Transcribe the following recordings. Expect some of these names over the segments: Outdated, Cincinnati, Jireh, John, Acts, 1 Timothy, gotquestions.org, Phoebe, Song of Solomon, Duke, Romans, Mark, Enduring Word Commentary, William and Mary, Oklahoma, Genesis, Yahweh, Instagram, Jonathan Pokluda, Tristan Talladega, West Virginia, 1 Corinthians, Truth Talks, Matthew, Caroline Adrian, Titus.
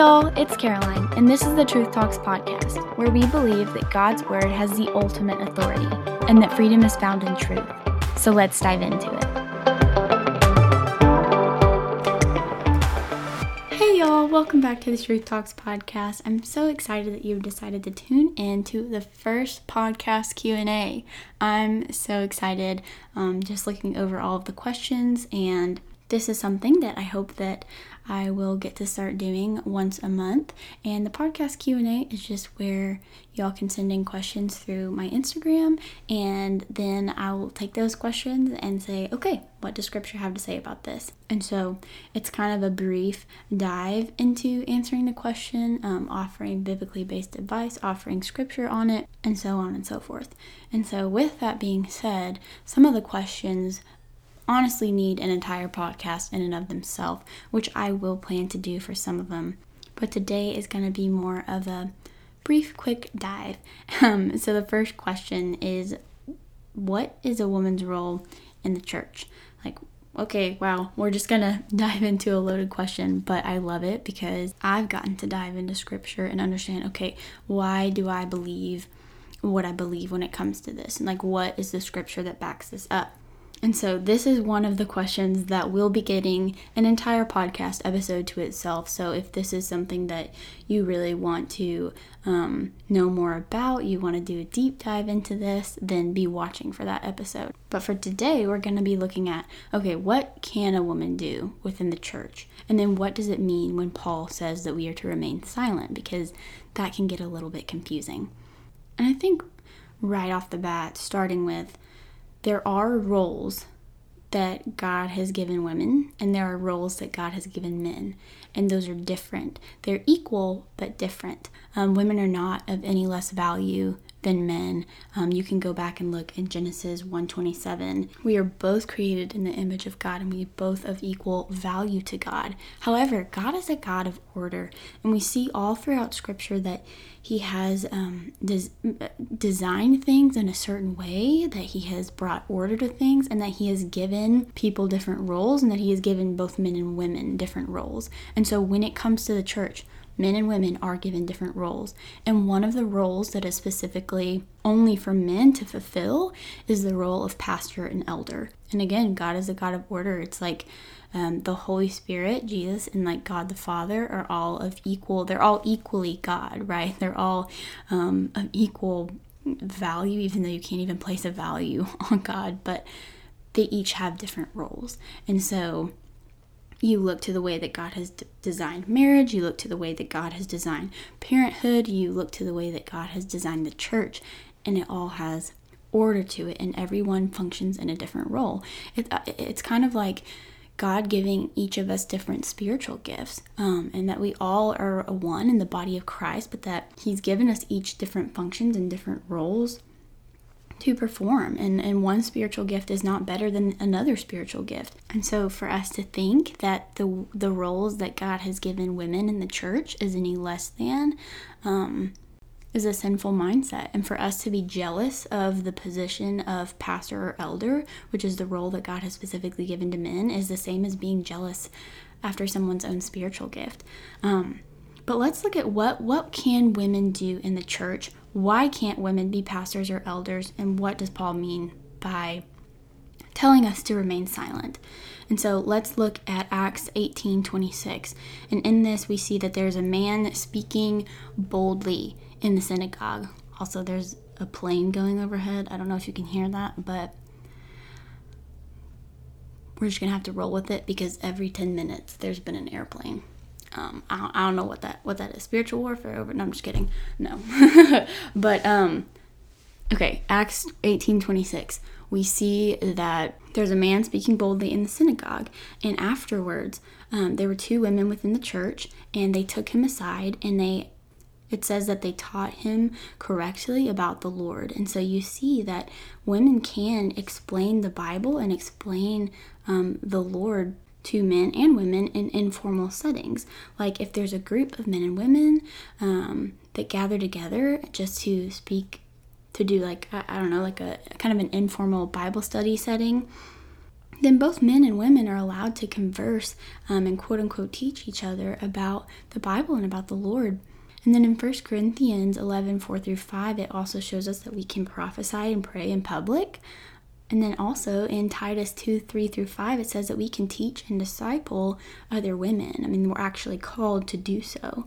y'all, it's Caroline, and this is the Truth Talks podcast, where we believe that God's Word has the ultimate authority, and that freedom is found in truth. So let's dive into it. Hey y'all, welcome back to the Truth Talks podcast. I'm so excited that you've decided to tune in to the first podcast Q&A. I'm so excited, just looking over all of the questions, and this is something that I hope that I will get to start doing once a month. And the podcast Q&A is just where y'all can send in questions through my Instagram, and then I will take those questions and say, okay, what does Scripture have to say about this? And so it's kind of a brief dive into answering the question, offering biblically based advice, offering Scripture on it, and so on and so forth. And so with that being said, some of the questions honestly need an entire podcast in and of themselves, which I will plan to do for some of them. But today is going to be more of a brief, quick dive. So the first question is, what is a woman's role in the church? Like, okay, wow, we're just going to dive into a loaded question, but I love it because I've gotten to dive into Scripture and understand, okay, why do I believe what I believe when it comes to this? And like, what is the Scripture that backs this up? And so this is one of the questions that will be getting an entire podcast episode to itself. So if this is something that you really want to know more about, you want to do a deep dive into this, then be watching for that episode. But for today, we're going to be looking at, okay, what can a woman do within the church? And then what does it mean when Paul says that we are to remain silent? Because that can get a little bit confusing. And I think right off the bat, starting with, there are roles that God has given women, and there are roles that God has given men, and those are different. They're equal, but different. Women are not of any less value than men. You can go back and look in Genesis 1:27. We are both created in the image of God, and we are both of equal value to God. However, God is a God of order, and we see all throughout Scripture that He has designed things in a certain way, that He has brought order to things, and that He has given people different roles, and that He has given both men and women different roles. And so when it comes to the church, men and women are given different roles, and one of the roles that is specifically only for men to fulfill is the role of pastor and elder. And again, God is a God of order. It's like the Holy Spirit, Jesus, and like God the Father are all of equal. They're all equally God, right? They're all of equal value, even though you can't even place a value on God, but they each have different roles. And so you look to the way that God has designed marriage, you look to the way that God has designed parenthood, you look to the way that God has designed the church, and it all has order to it, and everyone functions in a different role. It's kind of like God giving each of us different spiritual gifts, and that we all are a one in the body of Christ, but that He's given us each different functions and different roles to perform, and one spiritual gift is not better than another spiritual gift. And so for us to think that the roles that God has given women in the church is any less than is a sinful mindset. And for us to be jealous of the position of pastor or elder, which is the role that God has specifically given to men, is the same as being jealous after someone's own spiritual gift. But let's look at what can women do in the church? Why can't women be pastors or elders? And what does Paul mean by telling us to remain silent? And so let's look at Acts 18:26. And in this, we see that there's a man speaking boldly in the synagogue. Also, there's a plane going overhead. I don't know if you can hear that, but we're just going to have to roll with it because every 10 minutes there's been an airplane. I don't know what that is. Spiritual warfare over? No, I'm just kidding. No. But, okay, Acts 18:26. We see that there's a man speaking boldly in the synagogue. And afterwards, there were two women within the church, and they took him aside, and it says that they taught him correctly about the Lord. And so you see that women can explain the Bible and explain the Lord to men and women in informal settings. Like if there's a group of men and women that gather together just to speak, to do like, I don't know, like a kind of an informal Bible study setting, then both men and women are allowed to converse and quote-unquote teach each other about the Bible and about the Lord. And then in 1 Corinthians 11, 4 through 5, it also shows us that we can prophesy and pray in public. And then also in Titus 2, 3 through 5, it says that we can teach and disciple other women. I mean, we're actually called to do so.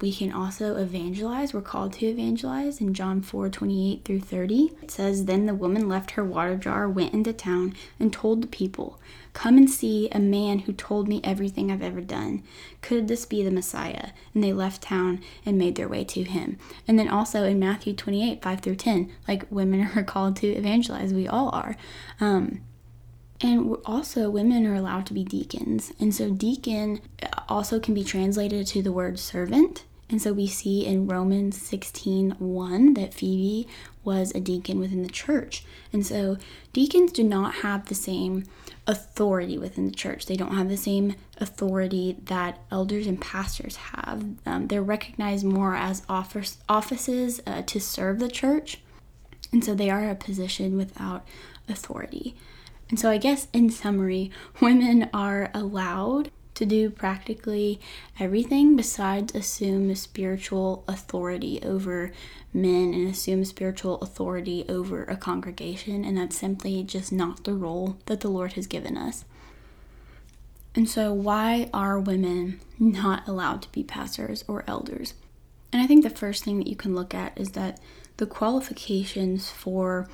We can also evangelize. We're called to evangelize. In John 4, 28 through 30, it says, "Then the woman left her water jar, went into town, and told the people, 'Come and see a man who told me everything I've ever done. Could this be the Messiah?' And they left town and made their way to him." And then also in Matthew 28, 5 through 10, like, women are called to evangelize. We all are. And also, women are allowed to be deacons. And so deacon also can be translated to the word servant. And so we see in Romans 16:1 that Phoebe was a deacon within the church. And so deacons do not have the same authority within the church. They don't have the same authority that elders and pastors have. They're recognized more as offices to serve the church. And so they are a position without authority. And so I guess in summary, women are allowed to do practically everything besides assume spiritual authority over men and assume spiritual authority over a congregation. And that's simply just not the role that the Lord has given us. And so why are women not allowed to be pastors or elders? And I think the first thing that you can look at is that the qualifications for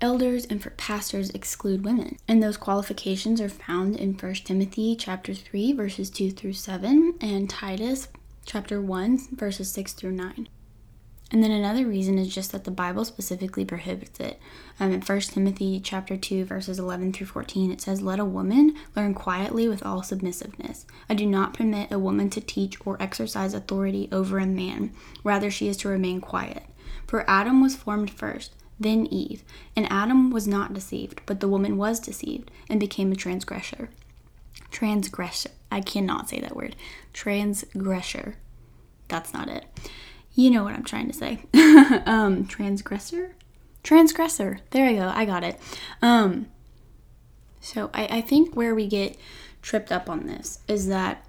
elders and for pastors exclude women. And those qualifications are found in 1 Timothy chapter 3, verses 2 through 7, and Titus chapter 1, verses 6 through 9. And then another reason is just that the Bible specifically prohibits it. In 1 Timothy chapter 2, verses 11 through 14, it says, "Let a woman learn quietly with all submissiveness. I do not permit a woman to teach or exercise authority over a man. Rather, she is to remain quiet. For Adam was formed first, then Eve, and Adam was not deceived, but the woman was deceived and became a transgressor." Transgressor. That's not it. You know what I'm trying to say. Transgressor. There I go. I got it. So I think where we get tripped up on this is that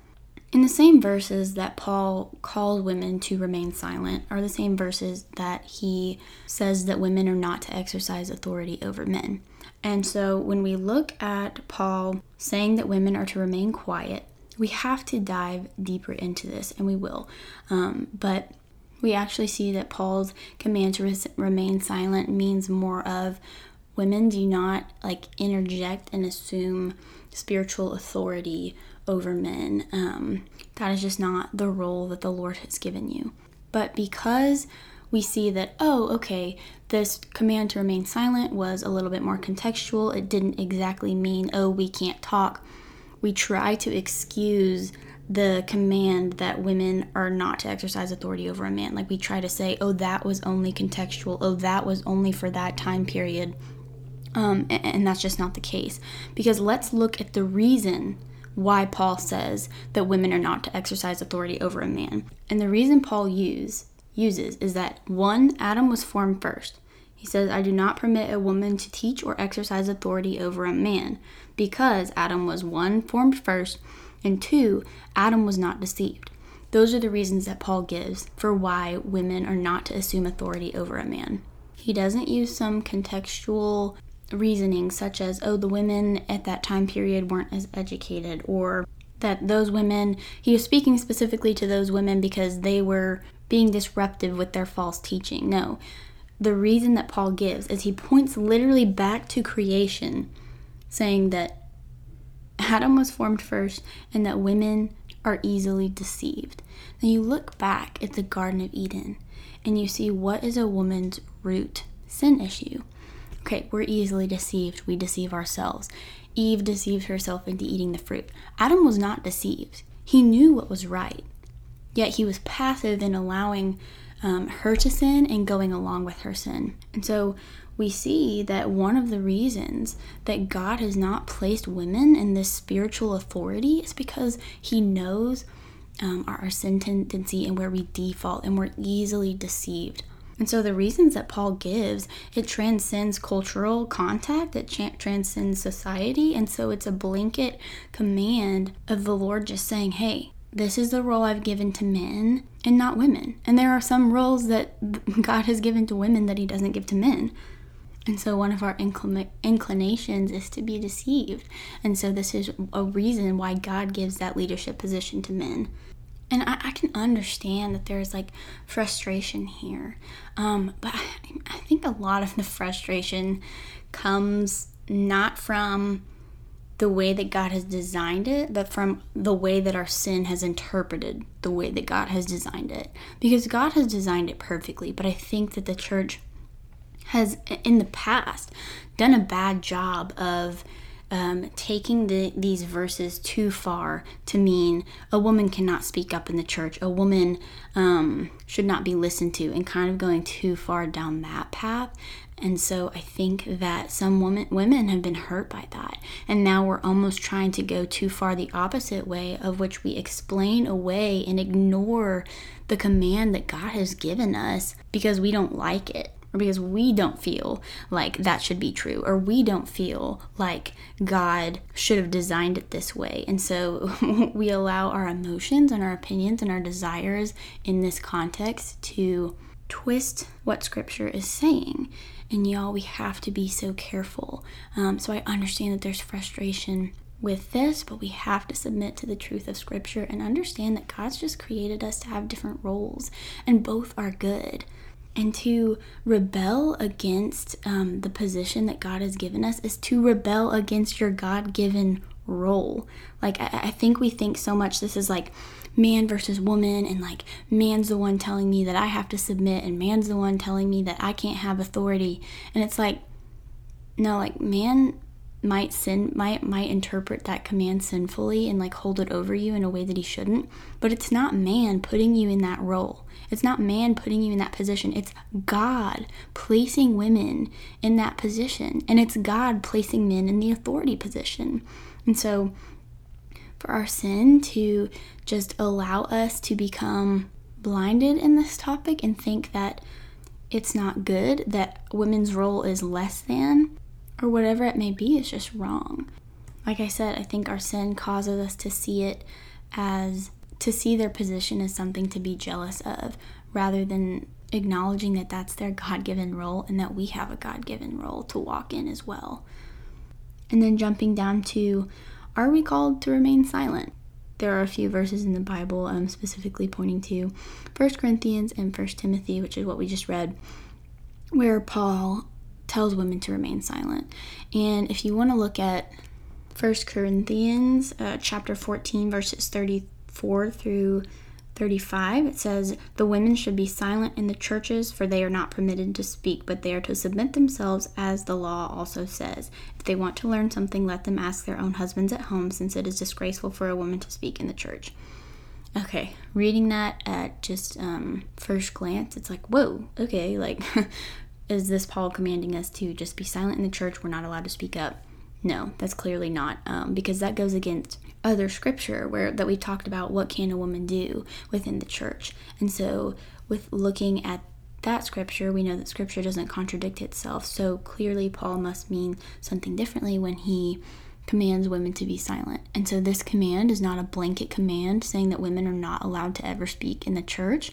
in the same verses that Paul called women to remain silent are the same verses that he says that women are not to exercise authority over men. And so when we look at Paul saying that women are to remain quiet, we have to dive deeper into this, and we will. But we actually see that Paul's command to remain silent means more of women do not, like, interject and assume spiritual authority over men. That is just not the role that the Lord has given you. But because we see that, this command to remain silent was a little bit more contextual, it didn't exactly mean, we can't talk. We try to excuse the command that women are not to exercise authority over a man. Like, we try to say, that was only contextual. That was only for that time period. And that's just not the case. Because let's look at the reason why Paul says that women are not to exercise authority over a man. And the reason Paul uses is that, one, Adam was formed first. He says, "I do not permit a woman to teach or exercise authority over a man," because Adam was, one, formed first, and two, Adam was not deceived. Those are the reasons that Paul gives for why women are not to assume authority over a man. He doesn't use some contextual reasoning such as, the women at that time period weren't as educated, or that those women, he was speaking specifically to those women because they were being disruptive with their false teaching. No, the reason that Paul gives is he points literally back to creation, saying that Adam was formed first and that women are easily deceived. Now you look back at the Garden of Eden and you see, what is a woman's root sin issue? Okay, we're easily deceived. We deceive ourselves. Eve deceived herself into eating the fruit. Adam was not deceived. He knew what was right, yet he was passive in allowing her to sin and going along with her sin. And so we see that one of the reasons that God has not placed women in this spiritual authority is because he knows our sin tendency and where we default, and we're easily deceived. And so the reasons that Paul gives, it transcends cultural contact, it transcends society, and so it's a blanket command of the Lord just saying, hey, this is the role I've given to men and not women. And there are some roles that God has given to women that he doesn't give to men. And so one of our inclinations is to be deceived. And so this is a reason why God gives that leadership position to men. And I can understand that there's like frustration here. But I think a lot of the frustration comes not from the way that God has designed it, but from the way that our sin has interpreted the way that God has designed it. Because God has designed it perfectly, but I think that the church has, in the past, done a bad job of taking these verses too far to mean a woman cannot speak up in the church, a woman should not be listened to, and kind of going too far down that path. And so I think that some women have been hurt by that. And now we're almost trying to go too far the opposite way, of which we explain away and ignore the command that God has given us because we don't like it, or because we don't feel like that should be true, or we don't feel like God should have designed it this way. And so we allow our emotions and our opinions and our desires in this context to twist what Scripture is saying. And y'all, we have to be so careful. So I understand that there's frustration with this, but we have to submit to the truth of Scripture and understand that God's just created us to have different roles, and both are good. And to rebel against the position that God has given us is to rebel against your God-given role. Like, I think we think so much this is like man versus woman, and like man's the one telling me that I have to submit, and man's the one telling me that I can't have authority. And it's like, no, like man might sin, might interpret that command sinfully and like hold it over you in a way that he shouldn't, but it's not man putting you in that role. It's not man putting you in that position. It's God placing women in that position, and it's God placing men in the authority position. And so for our sin to just allow us to become blinded in this topic and think that it's not good, that women's role is less than, or whatever it may be, is just wrong. Like I said, I think our sin causes us to see it as, to see their position as something to be jealous of, rather than acknowledging that that's their God-given role and that we have a God-given role to walk in as well. And then jumping down to, are we called to remain silent? There are a few verses in the Bible I'm specifically pointing to, 1 Corinthians and 1 Timothy, which is what we just read, where Paul tells women to remain silent. And if you want to look at 1 Corinthians chapter 14, verses 34 through 35, it says, "The women should be silent in the churches, for they are not permitted to speak, but they are to submit themselves, as the law also says. If they want to learn something, let them ask their own husbands at home, since it is disgraceful for a woman to speak in the church." Okay, reading that at just first glance, it's like, whoa, okay, like, is this Paul commanding us to just be silent in the church? We're not allowed to speak up? No, that's clearly not, because that goes against other scripture where that we talked about what can a woman do within the church. And so with looking at that scripture, we know that scripture doesn't contradict itself. So clearly Paul must mean something differently when he commands women to be silent. And so this command is not a blanket command saying that women are not allowed to ever speak in the church.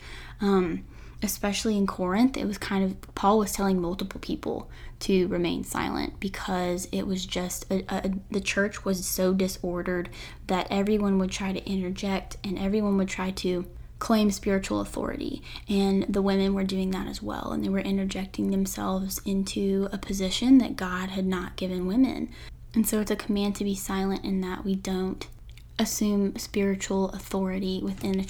Especially in Corinth, it was kind of, Paul was telling multiple people to remain silent because it was just, the church was so disordered that everyone would try to interject and everyone would try to claim spiritual authority. And the women were doing that as well. And they were interjecting themselves into a position that God had not given women. And so it's a command to be silent in that we don't assume spiritual authority within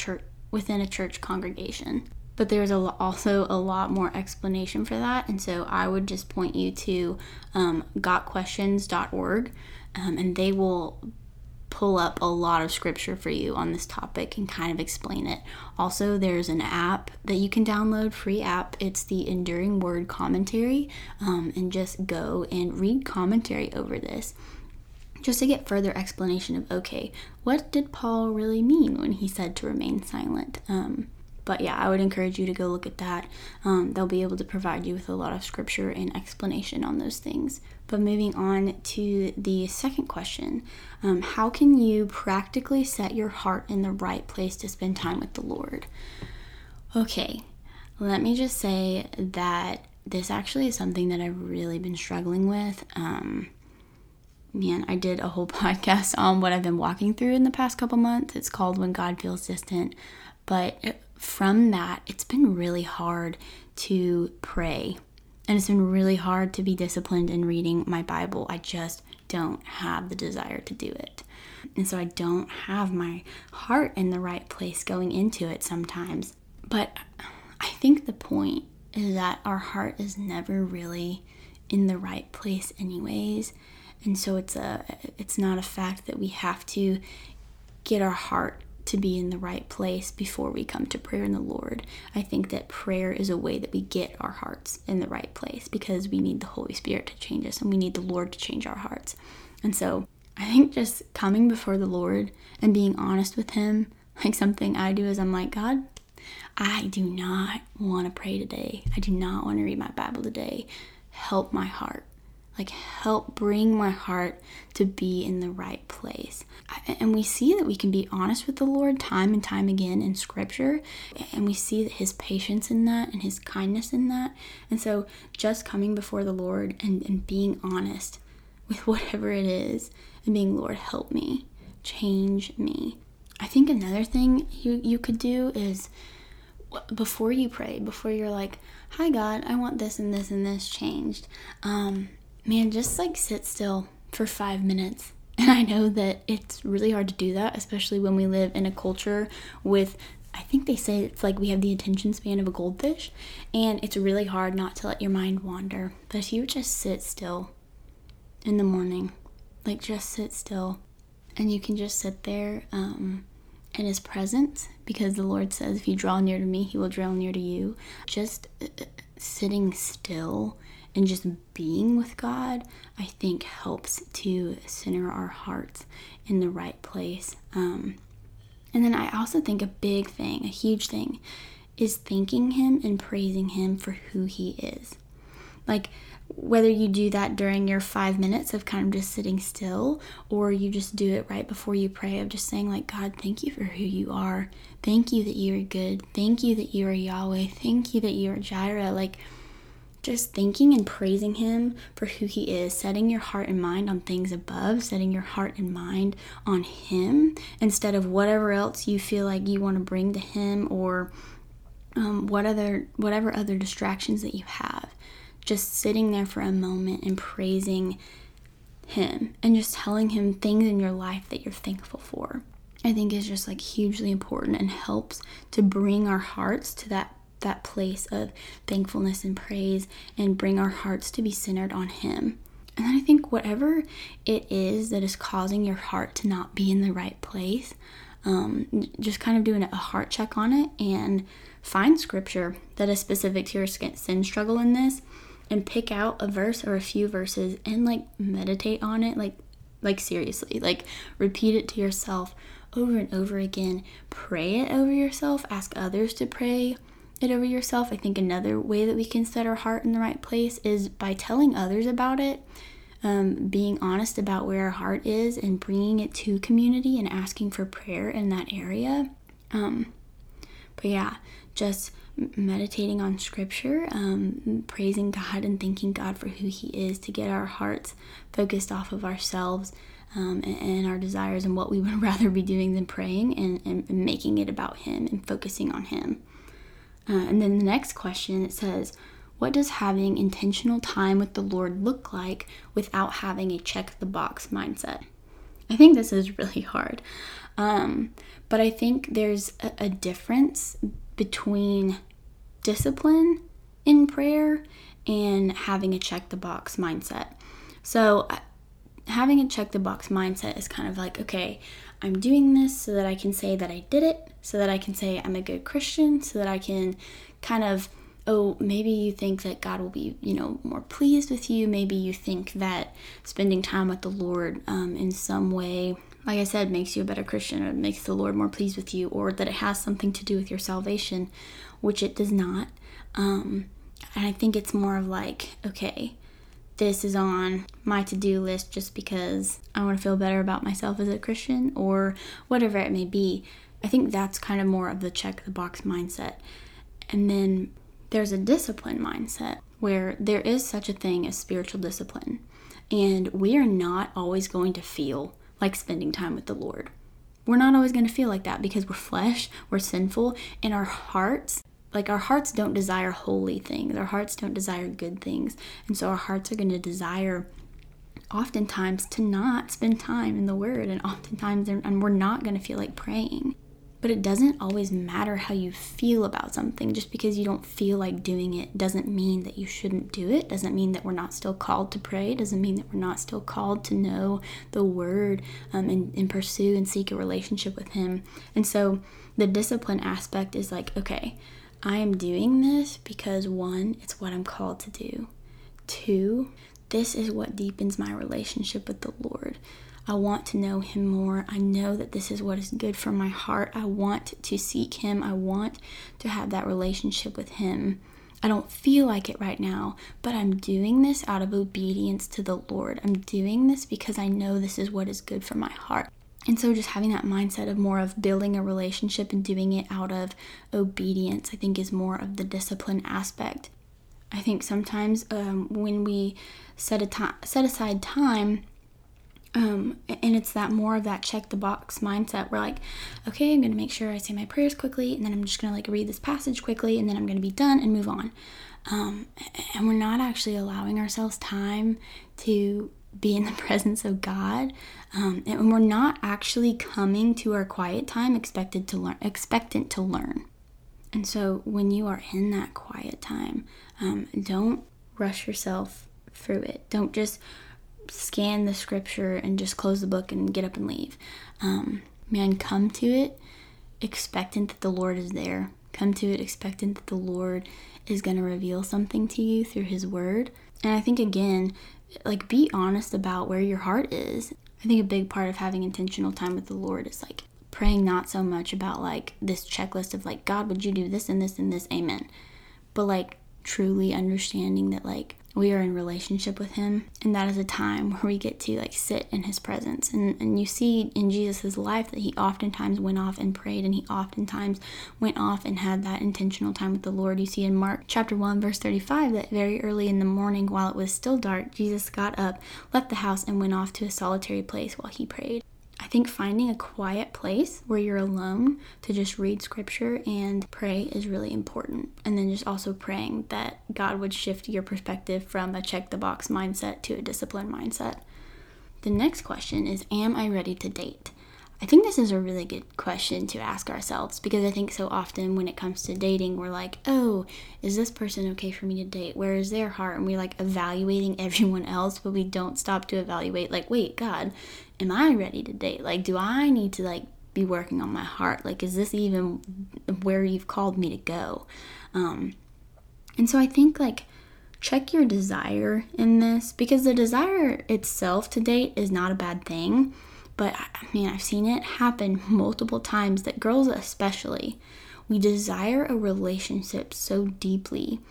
a church congregation. But there's also a lot more explanation for that. And so I would just point you to gotquestions.org, and they will pull up a lot of scripture for you on this topic and kind of explain it. Also, there's an app that you can download, free app. It's the Enduring Word Commentary, and just go and read commentary over this, just to get further explanation of, okay, what did Paul really mean when he said to remain silent? But yeah, I would encourage you to go look at that. They'll be able to provide you with a lot of scripture and explanation on those things. But moving on to the second question, how can you practically set your heart in the right place to spend time with the Lord? Okay, let me just say that this actually is something that I've really been struggling with. I did a whole podcast on what I've been walking through in the past couple months. It's called When God Feels Distant. But from that, it's been really hard to pray. And it's been really hard to be disciplined in reading my Bible. I just don't have the desire to do it. And so I don't have my heart in the right place going into it sometimes. But I think the point is that our heart is never really in the right place anyways. And so it's not a fact that we have to get our heart to be in the right place before we come to prayer in the Lord. I think that prayer is a way that we get our hearts in the right place, because we need the Holy Spirit to change us and we need the Lord to change our hearts. And so I think just coming before the Lord and being honest with Him, like something I do is I'm like, God, I do not want to pray today. I do not want to read my Bible today. Help my heart. Like, help bring my heart to be in the right place. And we see that we can be honest with the Lord time and time again in Scripture. And we see that His patience in that and His kindness in that. And so just coming before the Lord and being honest with whatever it is and being, Lord, help me, change me. I think another thing you could do is, before you pray, before you're like, hi, God, I want this and this and this changed, just like sit still for 5 minutes. And I know that it's really hard to do that, especially when we live in a culture with, I think they say it's like we have the attention span of a goldfish, and it's really hard not to let your mind wander. But if you just sit still in the morning, like just sit still, and you can just sit there in His presence, because the Lord says, if you draw near to me, He will draw near to you. Just sitting still and just being with God, I think, helps to center our hearts in the right place. And then I also think a huge thing, is thanking Him and praising Him for who He is. Like, whether you do that during your 5 minutes of kind of just sitting still, or you just do it right before you pray, of just saying, like, God, thank you for who you are. Thank you that you are good. Thank you that you are Yahweh. Thank you that you are Jireh. Like, just thanking and praising Him for who He is, setting your heart and mind on things above, setting your heart and mind on Him instead of whatever else you feel like you want to bring to Him, or whatever other distractions that you have. Just sitting there for a moment and praising Him, and just telling Him things in your life that you're thankful for, I think, is just like hugely important, and helps to bring our hearts to that place of thankfulness and praise, and bring our hearts to be centered on Him. And then I think whatever it is that is causing your heart to not be in the right place, just kind of doing a heart check on it, and find scripture that is specific to your sin struggle in this, and pick out a verse or a few verses and like meditate on it, like seriously, like repeat it to yourself over and over again, pray it over yourself, ask others to pray it over yourself. I think another way that we can set our heart in the right place is by telling others about it, being honest about where our heart is, and bringing it to community and asking for prayer in that area. But yeah, just meditating on scripture, praising God and thanking God for who He is, to get our hearts focused off of ourselves and our desires and what we would rather be doing than praying, and making it about Him and focusing on Him. And then the next question, it says, what does having intentional time with the Lord look like without having a check-the-box mindset? I think this is really hard, but I think there's a difference between discipline in prayer and having a check-the-box mindset. So having a check-the-box mindset is kind of like, okay, I'm doing this so that I can say that I did it, so that I can say I'm a good Christian, so that I can kind of, oh, maybe you think that God will be, more pleased with you. Maybe you think that spending time with the Lord in some way like I said, makes you a better Christian, or it makes the Lord more pleased with you, or that it has something to do with your salvation, which it does not. And I think it's more of like, okay, this is on my to-do list just because I want to feel better about myself as a Christian, or whatever it may be. I think that's kind of more of the check-the-box mindset. And then there's a discipline mindset, where there is such a thing as spiritual discipline, and we are not always going to feel like spending time with the Lord. We're not always going to feel like that because we're flesh, we're sinful, and our hearts, like our hearts don't desire holy things. Our hearts don't desire good things. And so our hearts are going to desire oftentimes to not spend time in the Word, and oftentimes and we're not going to feel like praying. But it doesn't always matter how you feel about something. Just because you don't feel like doing it doesn't mean that you shouldn't do it. Doesn't mean that we're not still called to pray. Doesn't mean that we're not still called to know the Word and pursue and seek a relationship with Him. And so the discipline aspect is like, okay, I am doing this because 1, it's what I'm called to do. 2, this is what deepens my relationship with the Lord. I want to know Him more. I know that this is what is good for my heart. I want to seek Him. I want to have that relationship with Him. I don't feel like it right now, but I'm doing this out of obedience to the Lord. I'm doing this because I know this is what is good for my heart. And so just having that mindset of more of building a relationship and doing it out of obedience, I think, is more of the discipline aspect. I think sometimes when we set aside time, and it's that more of that check the box mindset. We're like, okay, I'm going to make sure I say my prayers quickly, and then I'm just going to like read this passage quickly, and then I'm going to be done and move on. And we're not actually allowing ourselves time to be in the presence of God. And we're not actually coming to our quiet time expectant to learn. And so when you are in that quiet time, don't rush yourself through it. Don't just scan the scripture and just close the book and get up and leave. Man, come to it expectant that the Lord is there. Come to it expectant that the Lord is going to reveal something to you through His Word. And I think, again, like, be honest about where your heart is. I think a big part of having intentional time with the Lord is like praying not so much about like this checklist of like, God, would you do this and this and this, amen, but like truly understanding that like we are in relationship with Him, and that is a time where we get to like sit in His presence. And you see in Jesus's life that he oftentimes went off and prayed, and he oftentimes went off and had that intentional time with the Lord. You see in Mark chapter 1 verse 35 that very early in the morning, while it was still dark, Jesus got up, left the house, and went off to a solitary place while he prayed. I think finding a quiet place where you're alone to just read scripture and pray is really important. And then just also praying that God would shift your perspective from a check-the-box mindset to a disciplined mindset. The next question is, am I ready to date? I think this is a really good question to ask ourselves, because I think so often when it comes to dating, we're like, oh, is this person okay for me to date? Where is their heart? And we're like evaluating everyone else, but we don't stop to evaluate like, wait, God, am I ready to date? Like, do I need to like be working on my heart? Like, is this even where you've called me to go? And so I think like check your desire in this, because the desire itself to date is not a bad thing. But I mean, I've seen it happen multiple times that girls especially, we desire a relationship so deeply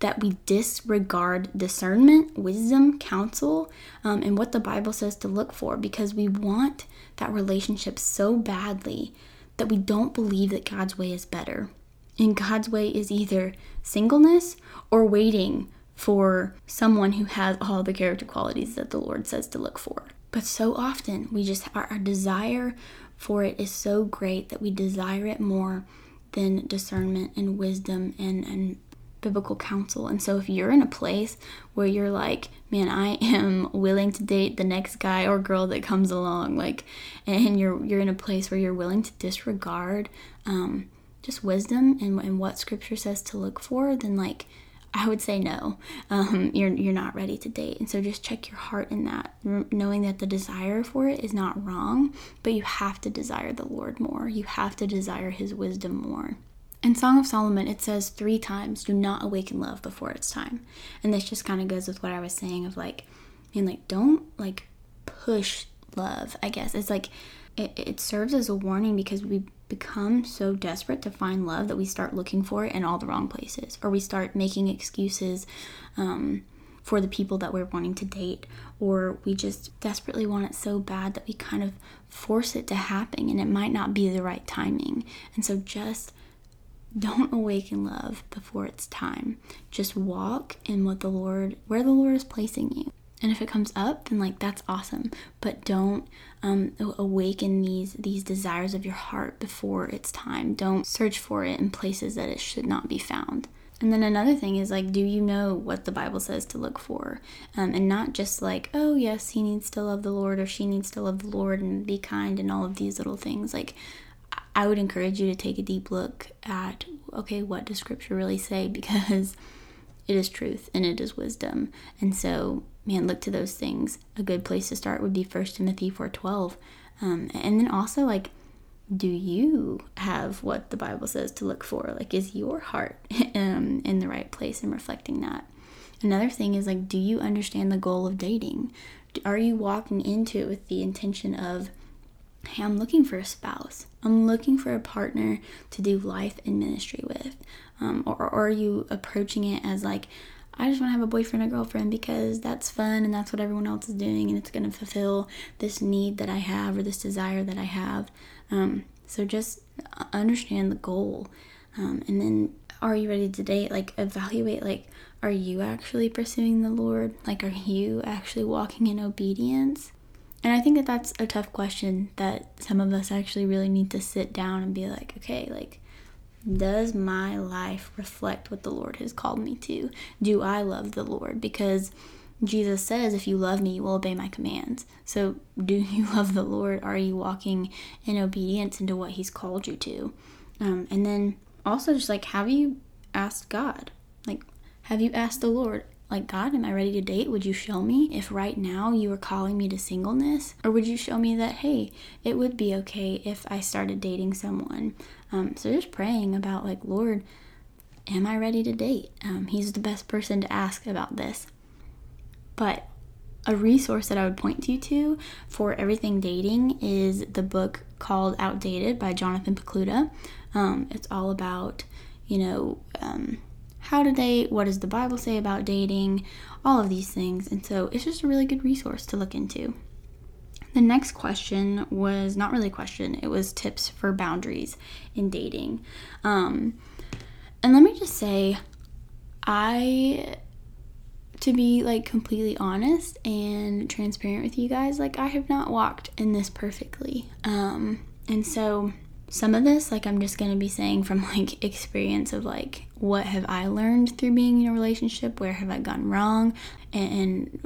that we disregard discernment, wisdom, counsel, and what the Bible says to look for, because we want that relationship so badly that we don't believe that God's way is better. And God's way is either singleness or waiting for someone who has all the character qualities that the Lord says to look for. But so often, we just our desire for it is so great that we desire it more than discernment and wisdom and biblical counsel. And so if you're in a place where you're like, man, I am willing to date the next guy or girl that comes along, like, and you're in a place where you're willing to disregard just wisdom and what scripture says to look for, then like, I would say no, you're not ready to date. And so just check your heart in that, knowing that the desire for it is not wrong, but you have to desire the Lord more. You have to desire His wisdom more. In Song of Solomon, it says 3 times, do not awaken love before it's time. And this just kind of goes with what I was saying of like, don't like push love, I guess. It's like it serves as a warning because we become so desperate to find love that we start looking for it in all the wrong places, or we start making excuses for the people that we're wanting to date, or we just desperately want it so bad that we kind of force it to happen, and it might not be the right timing. And so just don't awaken love before it's time. Just walk in what the Lord, where the Lord is placing you. And if it comes up, then like that's awesome. But don't awaken these desires of your heart before it's time. Don't search for it in places that it should not be found. And then another thing is like, do you know what the Bible says to look for? And not just like, oh yes, he needs to love the Lord or she needs to love the Lord and be kind and all of these little things. Like, I would encourage you to take a deep look at, okay, what does Scripture really say? Because it is truth and it is wisdom. And so, man, look to those things. A good place to start would be 1 Timothy 4:12. And then also, like, do you have what the Bible says to look for? Like, is your heart in the right place and reflecting that? Another thing is, like, do you understand the goal of dating? Are you walking into it with the intention of, hey, I'm looking for a spouse. I'm looking for a partner to do life and ministry with. Or are you approaching it as, like, I just want to have a boyfriend or girlfriend because that's fun and that's what everyone else is doing and it's going to fulfill this need that I have or this desire that I have. So just understand the goal. And then, are you ready to date? Like, evaluate, like, are you actually pursuing the Lord? Like, are you actually walking in obedience? And I think that that's a tough question that some of us actually really need to sit down and be like, okay, like, does my life reflect what the Lord has called me to? Do I love the Lord? Because Jesus says, if you love me, you will obey my commands. So do you love the Lord? Are you walking in obedience into what he's called you to? And then also just like, have you asked God? Like, have you asked the Lord? Like, God, am I ready to date? Would you show me if right now you were calling me to singleness? Or would you show me that, hey, it would be okay if I started dating someone? So just praying about, like, Lord, am I ready to date? He's the best person to ask about this. But a resource that I would point you to for everything dating is the book called Outdated by Jonathan Pokluda. It's all about, you know, how to date, what does the Bible say about dating, all of these things. And so it's just a really good resource to look into. The next question was not really a question, it was tips for boundaries in dating. And let me just say, to be like completely honest and transparent with you guys, like, I have not walked in this perfectly. And so some of this, like, I'm just going to be saying from, like, experience of, like, what have I learned through being in a relationship, where have I gone wrong, and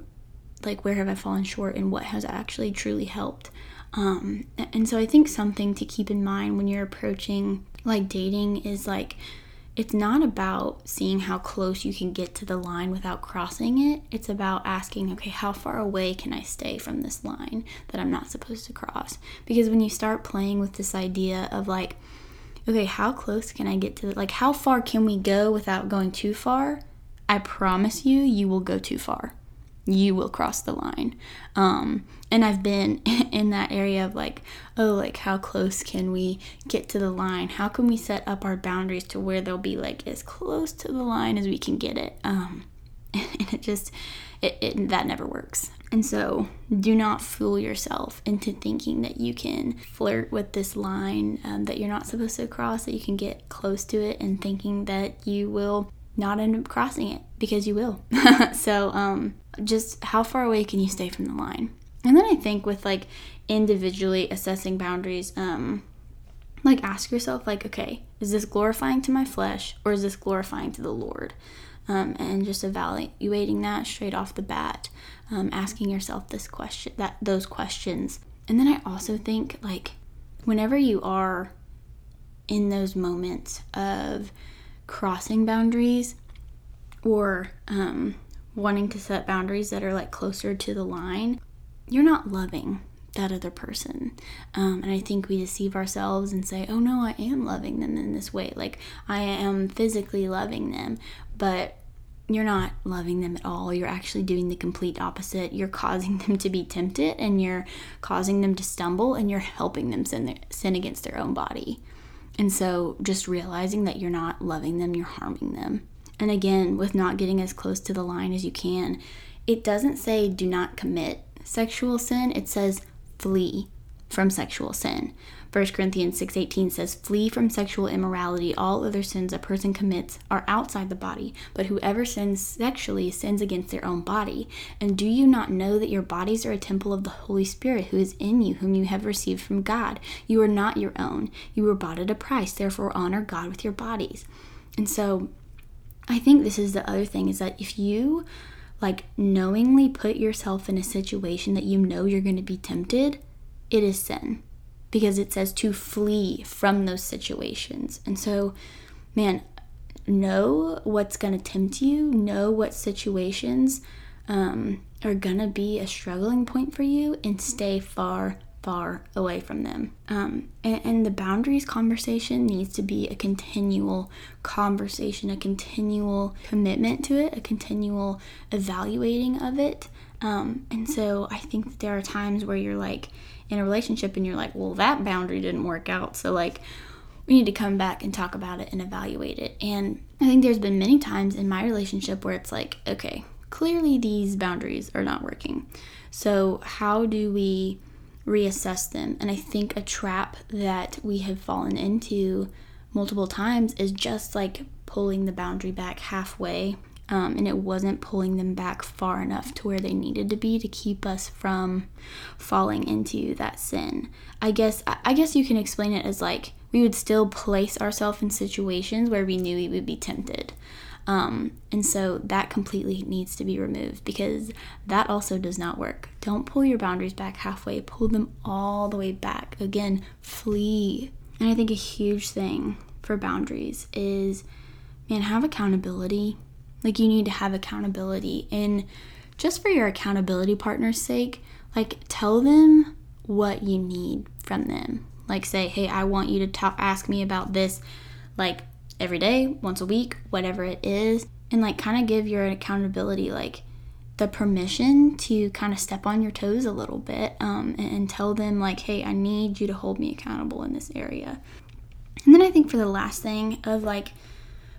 like, where have I fallen short, and what has actually truly helped. And so I think something to keep in mind when you're approaching, like, dating is, like, it's not about seeing how close you can get to the line without crossing it. It's about asking, okay, how far away can I stay from this line that I'm not supposed to cross? Because when you start playing with this idea of, like, okay, how close can I get to the, like, how far can we go without going too far? I promise you, you will go too far. You will cross the line. And I've been in that area of, like, oh, like, how close can we get to the line? How can we set up our boundaries to where they'll be, like, as close to the line as we can get it? And it just, that never works. And so do not fool yourself into thinking that you can flirt with this line that you're not supposed to cross, that you can get close to it and thinking that you will not end up crossing it, because you will. So just how far away can you stay from the line? And then I think with, like, individually assessing boundaries, like, ask yourself, like, okay, is this glorifying to my flesh or is this glorifying to the Lord? And just evaluating that straight off the bat, asking yourself this question, those questions. And then I also think, like, whenever you are in those moments of crossing boundaries or wanting to set boundaries that are, like, closer to the line, you're not loving that other person. And I think we deceive ourselves and say, oh no, I am loving them in this way, like, I am physically loving them. But you're not loving them at all. You're actually doing the complete opposite. You're causing them to be tempted, and you're causing them to stumble, and you're helping them sin against their own body. And so just realizing that you're not loving them, you're harming them. And again, with not getting as close to the line as you can, it doesn't say do not commit sexual sin. It says flee from sexual sin. 1 Corinthians 6:18 says, "Flee from sexual immorality. All other sins a person commits are outside the body, but whoever sins sexually sins against their own body. And do you not know that your bodies are a temple of the Holy Spirit who is in you, whom you have received from God? You are not your own. You were bought at a price. Therefore, honor God with your bodies." And so I think this is the other thing, is that if you knowingly put yourself in a situation that you know you're going to be tempted, it is sin, because it says to flee from those situations. And so, man, know what's going to tempt you, know what situations are going to be a struggling point for you, and stay far, far away from them. And the boundaries conversation needs to be a continual conversation, a continual commitment to it, a continual evaluating of it. And so I think that there are times where you're in a relationship and you're well, that boundary didn't work out. So we need to come back and talk about it and evaluate it. And I think there's been many times in my relationship where it's okay, clearly these boundaries are not working. So how do we reassess them? And I think a trap that we have fallen into multiple times is just pulling the boundary back halfway. And it wasn't pulling them back far enough to where they needed to be to keep us from falling into that sin. I guess you can explain it as we would still place ourselves in situations where we knew we would be tempted. And so that completely needs to be removed, because that also does not work. Don't pull your boundaries back halfway. Pull them all the way back. Again, flee. And I think a huge thing for boundaries is, have accountability. You need to have accountability. And just for your accountability partner's sake, tell them what you need from them. Say, hey, I want you to ask me about this, every day, once a week, whatever it is. And, kind of give your accountability, the permission to kind of step on your toes a little bit, and tell them, hey, I need you to hold me accountable in this area. And then I think for the last thing of,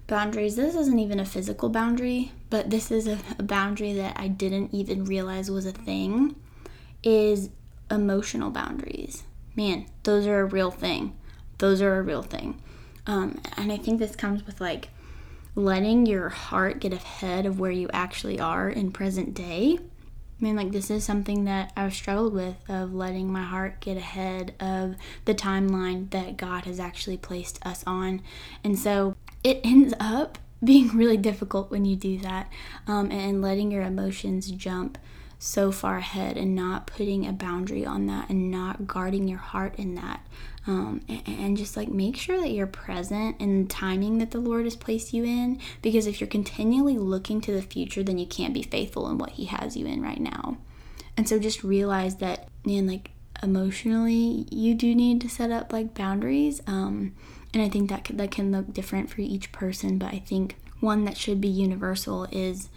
boundaries, this isn't even a physical boundary, but this is a boundary that I didn't even realize was a thing, is emotional boundaries. Man, those are a real thing. And I think this comes with letting your heart get ahead of where you actually are in present day. This is something that I've struggled with, of letting my heart get ahead of the timeline that God has actually placed us on. And so it ends up being really difficult when you do that, and letting your emotions jump so far ahead and not putting a boundary on that and not guarding your heart in that. And just make sure that you're present in the timing that the Lord has placed you in, because if you're continually looking to the future, then you can't be faithful in what He has you in right now. And so just realize that, man, emotionally you do need to set up boundaries. And I think that can look different for each person, but I think one that should be universal is,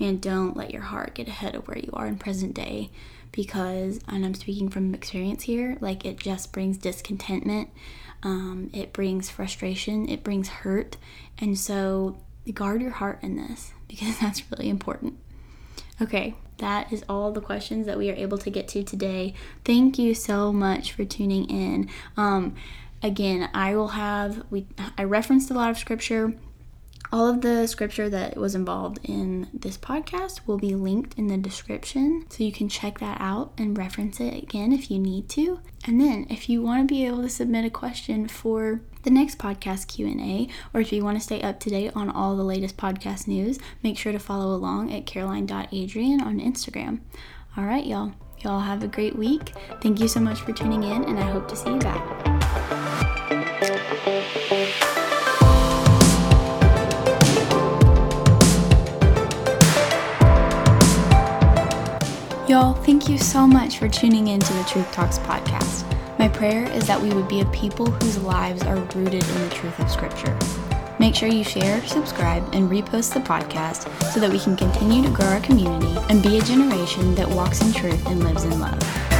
man, don't let your heart get ahead of where you are in present day, because, and I'm speaking from experience here, it just brings discontentment, it brings frustration, it brings hurt, and so guard your heart in this, because that's really important. Okay, that is all the questions that we are able to get to today. Thank you so much for tuning in. Again, I referenced a lot of scripture. All of the scripture that was involved in this podcast will be linked in the description, so you can check that out and reference it again if you need to. And then if you want to be able to submit a question for the next podcast Q&A, or if you want to stay up to date on all the latest podcast news, make sure to follow along at Caroline.Adrian on Instagram. All right, y'all. Y'all have a great week. Thank you so much for tuning in, and I hope to see you back. Y'all, thank you so much for tuning in to the Truth Talks podcast. My prayer is that we would be a people whose lives are rooted in the truth of Scripture. Make sure you share, subscribe, and repost the podcast so that we can continue to grow our community and be a generation that walks in truth and lives in love.